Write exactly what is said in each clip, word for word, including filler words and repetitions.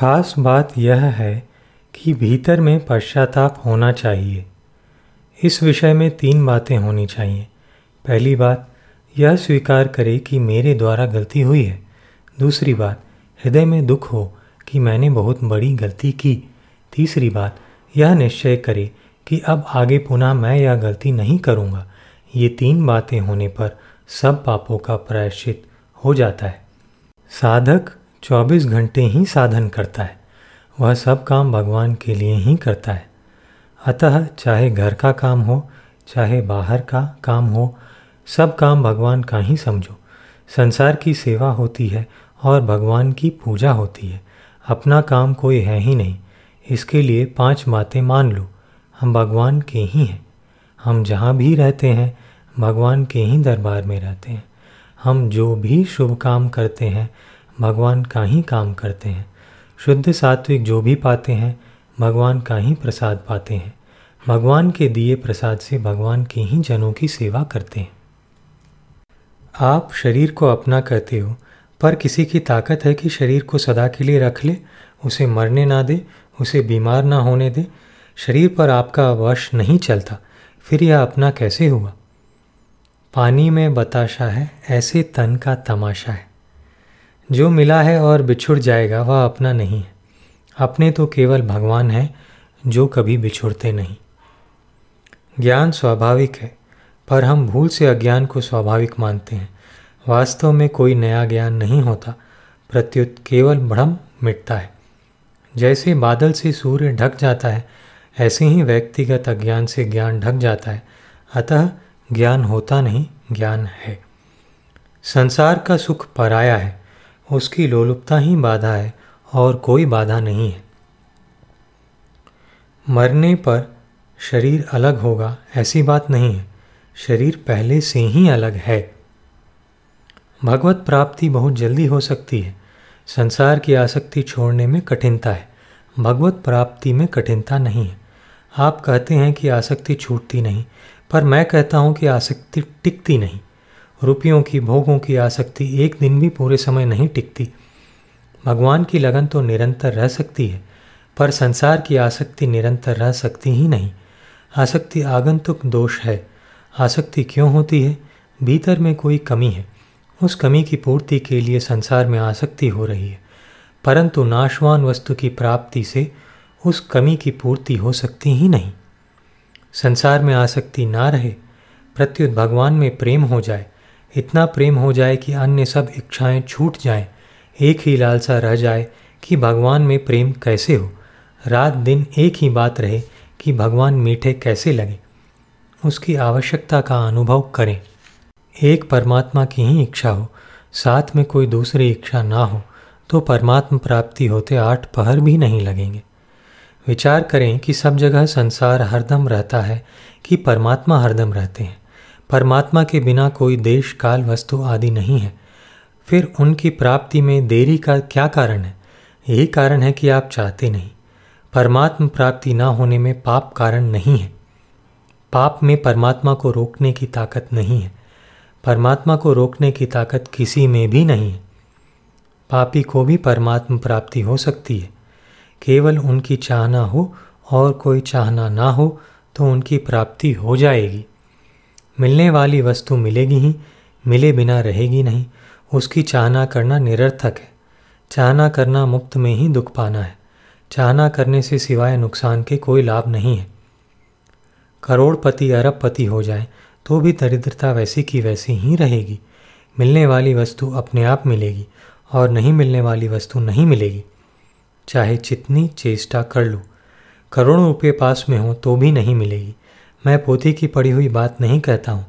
खास बात यह है कि भीतर में पश्चाताप होना चाहिए। इस विषय में तीन बातें होनी चाहिए। पहली बात, यह स्वीकार करे कि मेरे द्वारा गलती हुई है। दूसरी बात, हृदय में दुख हो कि मैंने बहुत बड़ी गलती की। तीसरी बात, यह निश्चय करे कि अब आगे पुनः मैं यह गलती नहीं करूँगा। ये तीन बातें होने पर सब पापों का प्रायश्चित हो जाता है। साधक चौबीस घंटे ही साधन करता है। वह सब काम भगवान के लिए ही करता है। अतः चाहे घर का काम हो, चाहे बाहर का काम हो, सब काम भगवान का ही समझो। संसार की सेवा होती है और भगवान की पूजा होती है। अपना काम कोई है ही नहीं। इसके लिए पांच बातें मान लो, हम भगवान के ही हैं। हम जहाँ भी रहते हैं भगवान के ही दरबार में रहते हैं। हम जो भी शुभ काम करते हैं भगवान का ही काम करते हैं। शुद्ध सात्विक जो भी पाते हैं भगवान का ही प्रसाद पाते हैं। भगवान के दिए प्रसाद से भगवान के ही जनों की सेवा करते हैं। आप शरीर को अपना करते हो, पर किसी की ताकत है कि शरीर को सदा के लिए रख ले, उसे मरने ना दे, उसे बीमार ना होने दे। शरीर पर आपका वश नहीं चलता, फिर यह अपना कैसे हुआ? पानी में बताशा है, ऐसे तन का तमाशा है। जो मिला है और बिछुड़ जाएगा वह अपना नहीं है। अपने तो केवल भगवान हैं जो कभी बिछुड़ते नहीं। ज्ञान स्वाभाविक है, पर हम भूल से अज्ञान को स्वाभाविक मानते हैं। वास्तव में कोई नया ज्ञान नहीं होता, प्रत्युत केवल भ्रम मिटता है। जैसे बादल से सूर्य ढक जाता है, ऐसे ही व्यक्तिगत अज्ञान से ज्ञान ढक जाता है। अतः ज्ञान होता नहीं, ज्ञान है। संसार का सुख पराया है, उसकी लोलुपता ही बाधा है और कोई बाधा नहीं है। मरने पर शरीर अलग होगा ऐसी बात नहीं है। शरीर पहले से ही अलग है। भगवत प्राप्ति बहुत जल्दी हो सकती है। संसार की आसक्ति छोड़ने में कठिनता है, भगवत प्राप्ति में कठिनता नहीं है। आप कहते हैं कि आसक्ति छूटती नहीं, पर मैं कहता हूँ कि आसक्ति टिकती नहीं। रुपयों की, भोगों की आसक्ति एक दिन भी पूरे समय नहीं टिकती। भगवान की लगन तो निरंतर रह सकती है, पर संसार की आसक्ति निरंतर रह सकती ही नहीं। आसक्ति आगंतुक दोष है। आसक्ति क्यों होती है? भीतर में कोई कमी है, उस कमी की पूर्ति के लिए संसार में आसक्ति हो रही है। परंतु नाशवान वस्तु की प्राप्ति से उस कमी की पूर्ति हो सकती ही नहीं। संसार में आसक्ति ना रहे, प्रत्युत भगवान में प्रेम हो जाए। इतना प्रेम हो जाए कि अन्य सब इच्छाएं छूट जाएं। एक ही लालसा रह जाए कि भगवान में प्रेम कैसे हो। रात दिन एक ही बात रहे कि भगवान मीठे कैसे लगे। उसकी आवश्यकता का अनुभव करें। एक परमात्मा की ही इच्छा हो, साथ में कोई दूसरी इच्छा ना हो, तो परमात्मा प्राप्ति होते आठ पहर भी नहीं लगेंगे। विचार करें कि सब जगह संसार हरदम रहता है कि परमात्मा हरदम रहते हैं। परमात्मा के बिना कोई देश, काल, वस्तु आदि नहीं है। फिर उनकी प्राप्ति में देरी का क्या कारण है? यही कारण है कि आप चाहते नहीं। परमात्मा प्राप्ति ना होने में पाप कारण नहीं है। पाप में परमात्मा को रोकने की ताकत नहीं है। परमात्मा को रोकने की ताकत किसी में भी नहीं है। पापी को भी परमात्मा प्राप्ति हो सकती है। केवल उनकी चाहना हो और कोई चाहना ना हो तो उनकी प्राप्ति हो जाएगी। मिलने वाली वस्तु मिलेगी ही, मिले बिना रहेगी नहीं। उसकी चाहना करना निरर्थक है। चाहना करना मुक्त में ही दुख पाना है। चाहना करने से सिवाय नुकसान के कोई लाभ नहीं है। करोड़पति, अरबपति हो जाए तो भी दरिद्रता वैसी की वैसी ही रहेगी। मिलने वाली वस्तु अपने आप मिलेगी और नहीं मिलने वाली वस्तु नहीं मिलेगी, चाहे जितनी चेष्टा कर लो। करोड़ों रुपये पास में हो तो भी नहीं मिलेगी। मैं पोथी की पढ़ी हुई बात नहीं कहता हूँ,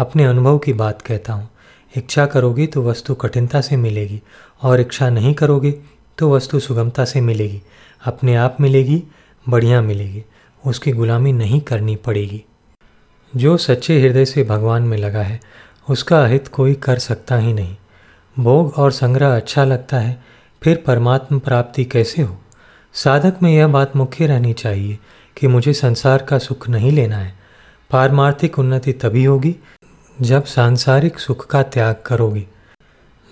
अपने अनुभव की बात कहता हूँ। इच्छा करोगे तो वस्तु कठिनता से मिलेगी और इच्छा नहीं करोगे तो वस्तु सुगमता से मिलेगी। अपने आप मिलेगी, बढ़िया मिलेगी, उसकी गुलामी नहीं करनी पड़ेगी। जो सच्चे हृदय से भगवान में लगा है उसका अहित कोई कर सकता ही नहीं। भोग और संग्रह अच्छा लगता है, फिर परमात्मा प्राप्ति कैसे हो? साधक में यह बात मुख्य रहनी चाहिए कि मुझे संसार का सुख नहीं लेना है। पारमार्थिक उन्नति तभी होगी जब सांसारिक सुख का त्याग करोगे।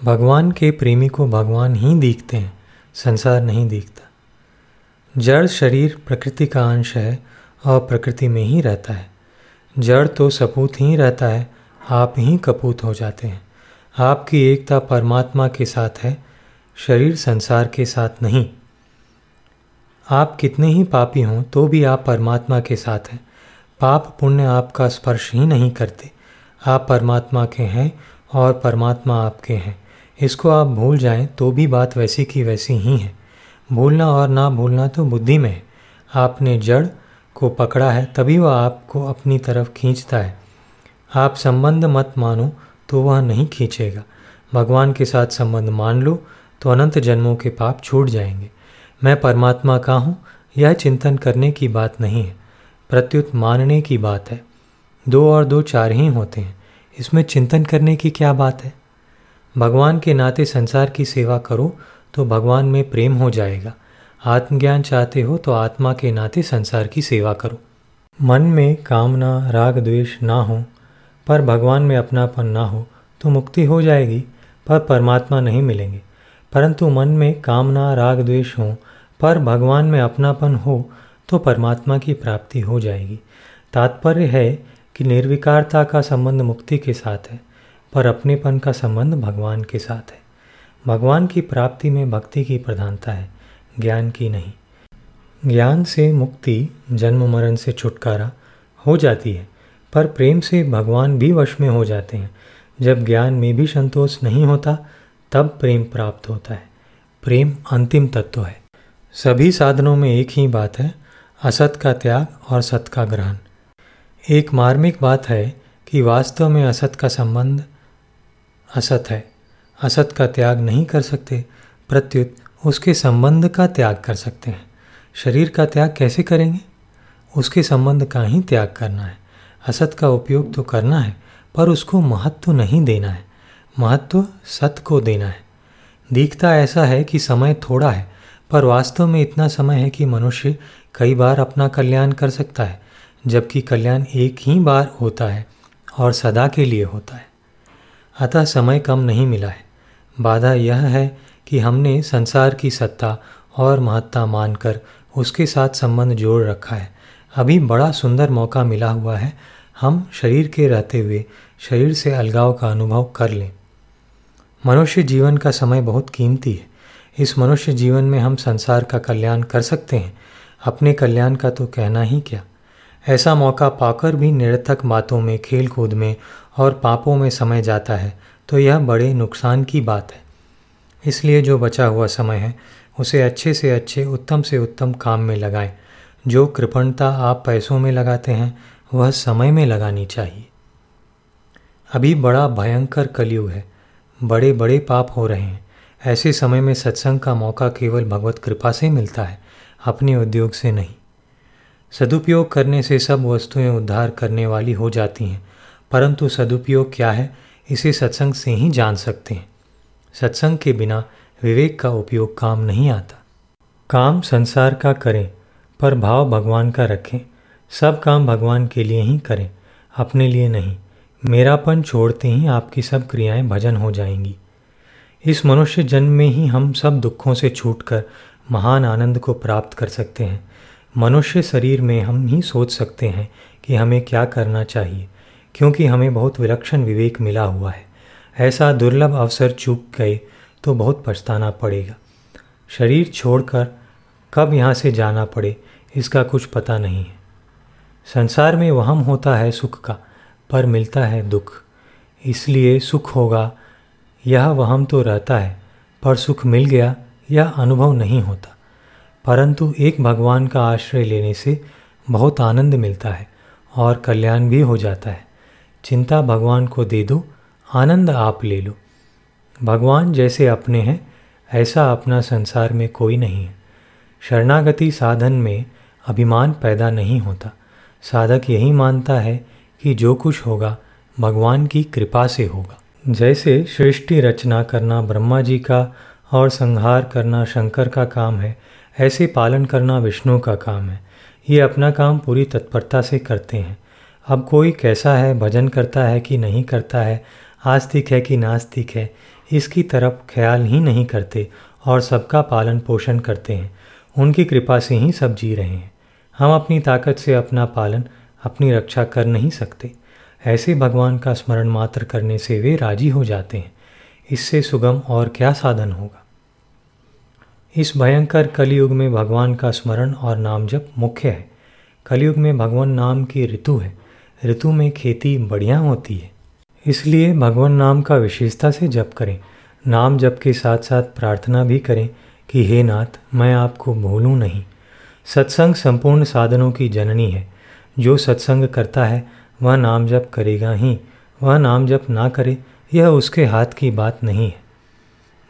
भगवान के प्रेमी को भगवान ही दिखते हैं। संसार नहीं देखता। जड़ शरीर प्रकृति का अंश है और प्रकृति में ही रहता है। जड़ तो सपूत ही रहता है, आप ही कपूत हो जाते हैं। आपकी एकता परमात्मा के साथ है, शरीर संसार के साथ नहीं। आप कितने ही पापी हों तो भी आप परमात्मा के साथ हैं। पाप पुण्य आपका स्पर्श ही नहीं करते। आप परमात्मा के हैं और परमात्मा आपके हैं। इसको आप भूल जाएं तो भी बात वैसी की वैसी ही है। भूलना और ना भूलना तो बुद्धि में है। आपने जड़ को पकड़ा है तभी वह आपको अपनी तरफ खींचता है। आप संबंध मत मानो तो वह नहीं खींचेगा। भगवान के साथ संबंध मान लो तो अनंत जन्मों के पाप छूट जाएंगे। मैं परमात्मा का हूँ यह चिंतन करने की बात नहीं है, प्रत्युत मानने की बात है। दो और दो चार ही होते हैं, इसमें चिंतन करने की क्या बात है। भगवान के नाते संसार की सेवा करो तो भगवान में प्रेम हो जाएगा। आत्मज्ञान चाहते हो तो आत्मा के नाते संसार की सेवा करो। मन में कामना राग द्वेष ना हो पर भगवान में अपनापन ना हो तो मुक्ति हो जाएगी, पर परमात्मा नहीं मिलेंगे। परंतु मन में कामना राग द्वेष हो पर भगवान में अपनापन हो तो परमात्मा की प्राप्ति हो जाएगी। तात्पर्य है कि निर्विकारता का संबंध मुक्ति के साथ है, पर अपनेपन का संबंध भगवान के साथ है। भगवान की प्राप्ति में भक्ति की प्रधानता है, ज्ञान की नहीं। ज्ञान से मुक्ति जन्म मरण से छुटकारा हो जाती है, पर प्रेम से भगवान भी वश में हो जाते हैं। जब ज्ञान में भी संतोष नहीं होता तब प्रेम प्राप्त होता है। प्रेम अंतिम तत्व है। सभी साधनों में एक ही बात है, असत का त्याग और सत का ग्रहण। एक मार्मिक बात है कि वास्तव में असत का संबंध असत है। असत का त्याग नहीं कर सकते, प्रत्युत उसके संबंध का त्याग कर सकते हैं। शरीर का त्याग कैसे करेंगे? उसके संबंध का ही त्याग करना है। असत का उपयोग तो करना है पर उसको महत्व नहीं देना है। महत्व सत को देना है। दिखता ऐसा है कि समय थोड़ा है, पर वास्तव में इतना समय है कि मनुष्य कई बार अपना कल्याण कर सकता है, जबकि कल्याण एक ही बार होता है और सदा के लिए होता है। अतः समय कम नहीं मिला है। बाधा यह है कि हमने संसार की सत्ता और महत्ता मानकर उसके साथ संबंध जोड़ रखा है। अभी बड़ा सुंदर मौका मिला हुआ है, हम शरीर के रहते हुए शरीर से अलगाव का अनुभव कर लें। मनुष्य जीवन का समय बहुत कीमती है। इस मनुष्य जीवन में हम संसार का कल्याण कर सकते हैं, अपने कल्याण का तो कहना ही क्या। ऐसा मौका पाकर भी निरर्थक बातों में, खेल कूद में और पापों में समय जाता है तो यह बड़े नुकसान की बात है। इसलिए जो बचा हुआ समय है उसे अच्छे से अच्छे, उत्तम से उत्तम काम में लगाएं। जो कृपणता आप पैसों में लगाते हैं वह समय में लगानी चाहिए। अभी बड़ा भयंकर कलयुग है, बड़े बड़े पाप हो रहे हैं। ऐसे समय में सत्संग का मौका केवल भगवत कृपा से मिलता है, अपने उद्योग से नहीं। सदुपयोग करने से सब वस्तुएं उद्धार करने वाली हो जाती हैं, परंतु सदुपयोग क्या है इसे सत्संग से ही जान सकते हैं। सत्संग के बिना विवेक का उपयोग काम नहीं आता। काम संसार का करें पर भाव भगवान का रखें। सब काम भगवान के लिए ही करें, अपने लिए नहीं। मेरापन छोड़ते ही आपकी सब क्रियाएं भजन हो जाएंगी। इस मनुष्य जन्म में ही हम सब दुखों से छूटकर महान आनंद को प्राप्त कर सकते हैं। मनुष्य शरीर में हम ही सोच सकते हैं कि हमें क्या करना चाहिए, क्योंकि हमें बहुत विलक्षण विवेक मिला हुआ है। ऐसा दुर्लभ अवसर चूक गए तो बहुत पछताना पड़ेगा। शरीर छोड़कर कब यहाँ से जाना पड़े इसका कुछ पता नहीं है। संसार में वहम होता है सुख का, पर मिलता है दुख। इसलिए सुख होगा यह वहम तो रहता है, पर सुख मिल गया यह अनुभव नहीं होता। परंतु एक भगवान का आश्रय लेने से बहुत आनंद मिलता है और कल्याण भी हो जाता है। चिंता भगवान को दे दो, आनंद आप ले लो। भगवान जैसे अपने हैं ऐसा अपना संसार में कोई नहीं है। शरणागति साधन में अभिमान पैदा नहीं होता। साधक यही मानता है कि जो कुछ होगा भगवान की कृपा से होगा। जैसे सृष्टि रचना करना ब्रह्मा जी का और संहार करना शंकर का काम है, ऐसे पालन करना विष्णु का काम है। ये अपना काम पूरी तत्परता से करते हैं। अब कोई कैसा है, भजन करता है कि नहीं करता है, आस्तिक है कि नास्तिक है, इसकी तरफ ख्याल ही नहीं करते और सबका पालन पोषण करते हैं। उनकी कृपा से ही सब जी रहे हैं। हम अपनी ताकत से अपना पालन, अपनी रक्षा कर नहीं सकते। ऐसे भगवान का स्मरण मात्र करने से वे राजी हो जाते हैं। इससे सुगम और क्या साधन होगा। इस भयंकर कलयुग में भगवान का स्मरण और नाम जप मुख्य है। कलयुग में भगवान नाम की ऋतु है। ऋतु में खेती बढ़िया होती है, इसलिए भगवान नाम का विशेषता से जप करें। नाम जप के साथ साथ प्रार्थना भी करें कि हे नाथ, मैं आपको भूलूं नहीं। सत्संग संपूर्ण साधनों की जननी है। जो सत्संग करता है वह नाम जप करेगा ही। वह नाम जप ना करे यह उसके हाथ की बात नहीं है।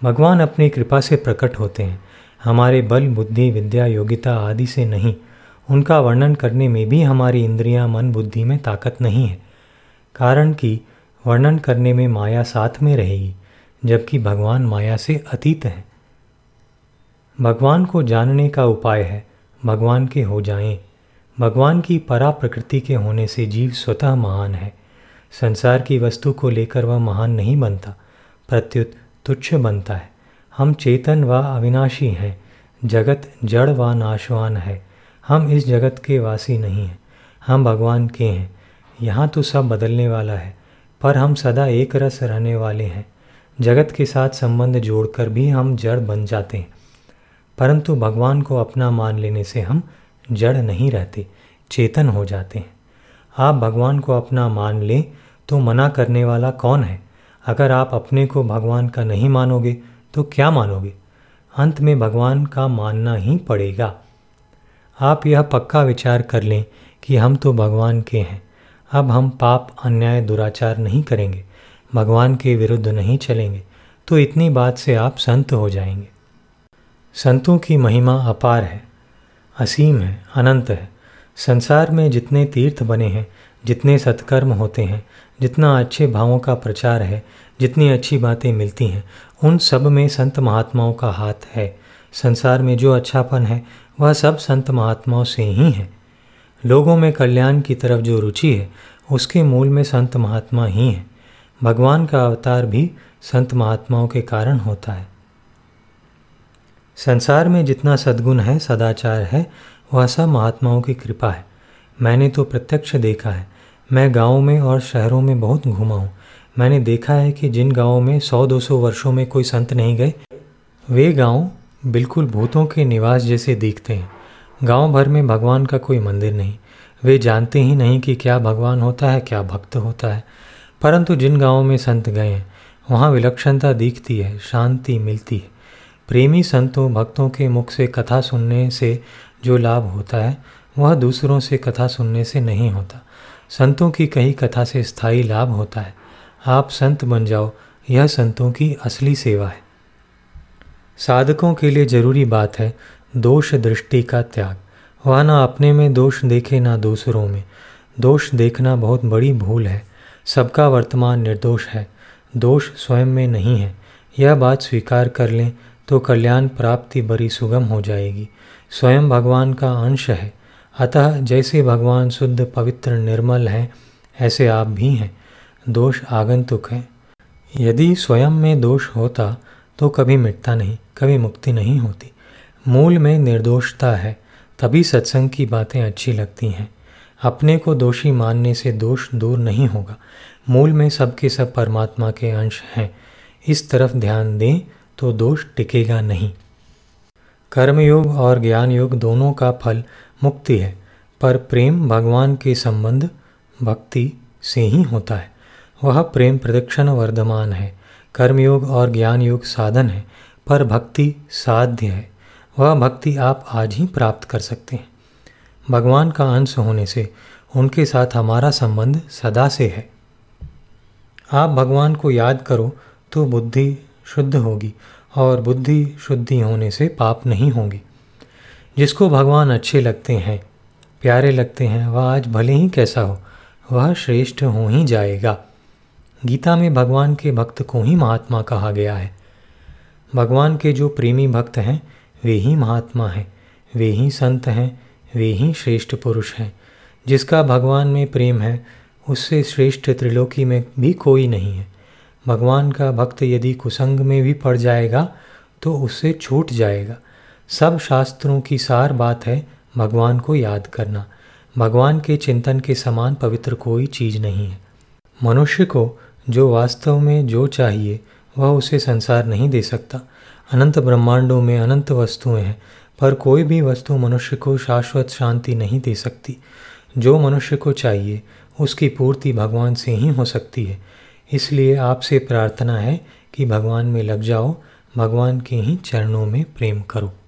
भगवान अपनी कृपा से प्रकट होते हैं, हमारे बल, बुद्धि, विद्या, योग्यता आदि से नहीं। उनका वर्णन करने में भी हमारी इंद्रियां, मन, बुद्धि में ताकत नहीं है, कारण कि वर्णन करने में माया साथ में रहेगी, जबकि भगवान माया से अतीत है। भगवान को जानने का उपाय है भगवान के हो जाएं। भगवान की परा प्रकृति के होने से जीव स्वतः महान है। संसार की वस्तु को लेकर वह महान नहीं बनता, प्रत्युत तुच्छ बनता है। हम चेतन व अविनाशी हैं। जगत जड़ व नाशवान है। हम इस जगत के वासी नहीं हैं, हम भगवान के हैं। यहाँ तो सब बदलने वाला है, पर हम सदा एक रस रहने वाले हैं। जगत के साथ संबंध जोड़कर भी हम जड़ बन जाते हैं, परंतु भगवान को अपना मान लेने से हम जड़ नहीं रहते, चेतन हो जाते हैं। आप भगवान को अपना मान लें तो मना करने वाला कौन है। अगर आप अपने को भगवान का नहीं मानोगे तो क्या मानोगे। अंत में भगवान का मानना ही पड़ेगा। आप यह पक्का विचार कर लें कि हम तो भगवान के हैं। अब हम पाप, अन्याय, दुराचार नहीं करेंगे, भगवान के विरुद्ध नहीं चलेंगे, तो इतनी बात से आप संत हो जाएंगे। संतों की महिमा अपार है, असीम है, अनंत है। संसार में जितने तीर्थ बने हैं, जितने सत्कर्म होते हैं, जितना अच्छे भावों का प्रचार है, जितनी अच्छी बातें मिलती हैं, उन सब में संत महात्माओं का हाथ है। संसार में जो अच्छापन है वह सब संत महात्माओं से ही है। लोगों में कल्याण की तरफ जो रुचि है उसके मूल में संत महात्मा ही हैं। भगवान का अवतार भी संत महात्माओं के कारण होता है। संसार में जितना सद्गुण है, सदाचार है, वह सब महात्माओं की कृपा है। मैंने तो प्रत्यक्ष देखा है। मैं गाँव में और शहरों में बहुत घूमा हूँ। मैंने देखा है कि जिन गाँवों में सौ दो सौ वर्षों में कोई संत नहीं गए, वे गाँव बिल्कुल भूतों के निवास जैसे दिखते हैं। गांव भर में भगवान का कोई मंदिर नहीं। वे जानते ही नहीं कि क्या भगवान होता है, क्या भक्त होता है। परंतु जिन गांवों में संत गए हैं वहाँ विलक्षणता दिखती है, शांति मिलती है। प्रेमी संतों, भक्तों के मुख से कथा सुनने से जो लाभ होता है वह दूसरों से कथा सुनने से नहीं होता। संतों की कही कथा से स्थायी लाभ होता है। आप संत बन जाओ, यह संतों की असली सेवा है। साधकों के लिए जरूरी बात है दोष दृष्टि का त्याग। वह ना अपने में दोष देखे ना दूसरों में। दोष देखना बहुत बड़ी भूल है। सबका वर्तमान निर्दोष है, दोष स्वयं में नहीं है। यह बात स्वीकार कर लें तो कल्याण प्राप्ति बड़ी सुगम हो जाएगी। स्वयं भगवान का अंश है, अतः जैसे भगवान शुद्ध, पवित्र, निर्मल हैं ऐसे आप भी हैं। दोष आगंतुक है। यदि स्वयं में दोष होता तो कभी मिटता नहीं, कभी मुक्ति नहीं होती। मूल में निर्दोषता है, तभी सत्संग की बातें अच्छी लगती हैं। अपने को दोषी मानने से दोष दूर नहीं होगा। मूल में सबके सब परमात्मा के अंश हैं। इस तरफ ध्यान दें तो दोष टिकेगा नहीं। कर्मयोग और ज्ञान योग दोनों का फल मुक्ति है, पर प्रेम भगवान के संबंध भक्ति से ही होता है। वह प्रेम प्रदक्षिण वर्धमान है। कर्मयोग और ज्ञान योग साधन है, पर भक्ति साध्य है। वह भक्ति आप आज ही प्राप्त कर सकते हैं। भगवान का अंश होने से उनके साथ हमारा संबंध सदा से है। आप भगवान को याद करो तो बुद्धि शुद्ध होगी, और बुद्धि शुद्धि होने से पाप नहीं होंगे। जिसको भगवान अच्छे लगते हैं, प्यारे लगते हैं, वह आज भले ही कैसा हो, वह श्रेष्ठ हो ही जाएगा। गीता में भगवान के भक्त को ही महात्मा कहा गया है। भगवान के जो प्रेमी भक्त हैं वे ही महात्मा हैं, वे ही संत हैं, वे ही श्रेष्ठ पुरुष हैं। जिसका भगवान में प्रेम है उससे श्रेष्ठ त्रिलोकी में भी कोई नहीं है। भगवान का भक्त यदि कुसंग में भी पड़ जाएगा तो उससे छूट जाएगा। सब शास्त्रों की सार बात है भगवान को याद करना। भगवान के चिंतन के समान पवित्र कोई चीज़ नहीं है। मनुष्य को जो वास्तव में जो चाहिए वह उसे संसार नहीं दे सकता। अनंत ब्रह्मांडों में अनंत वस्तुएं हैं, पर कोई भी वस्तु मनुष्य को शाश्वत शांति नहीं दे सकती। जो मनुष्य को चाहिए उसकी पूर्ति भगवान से ही हो सकती है। इसलिए आपसे प्रार्थना है कि भगवान में लग जाओ, भगवान के ही चरणों में प्रेम करो।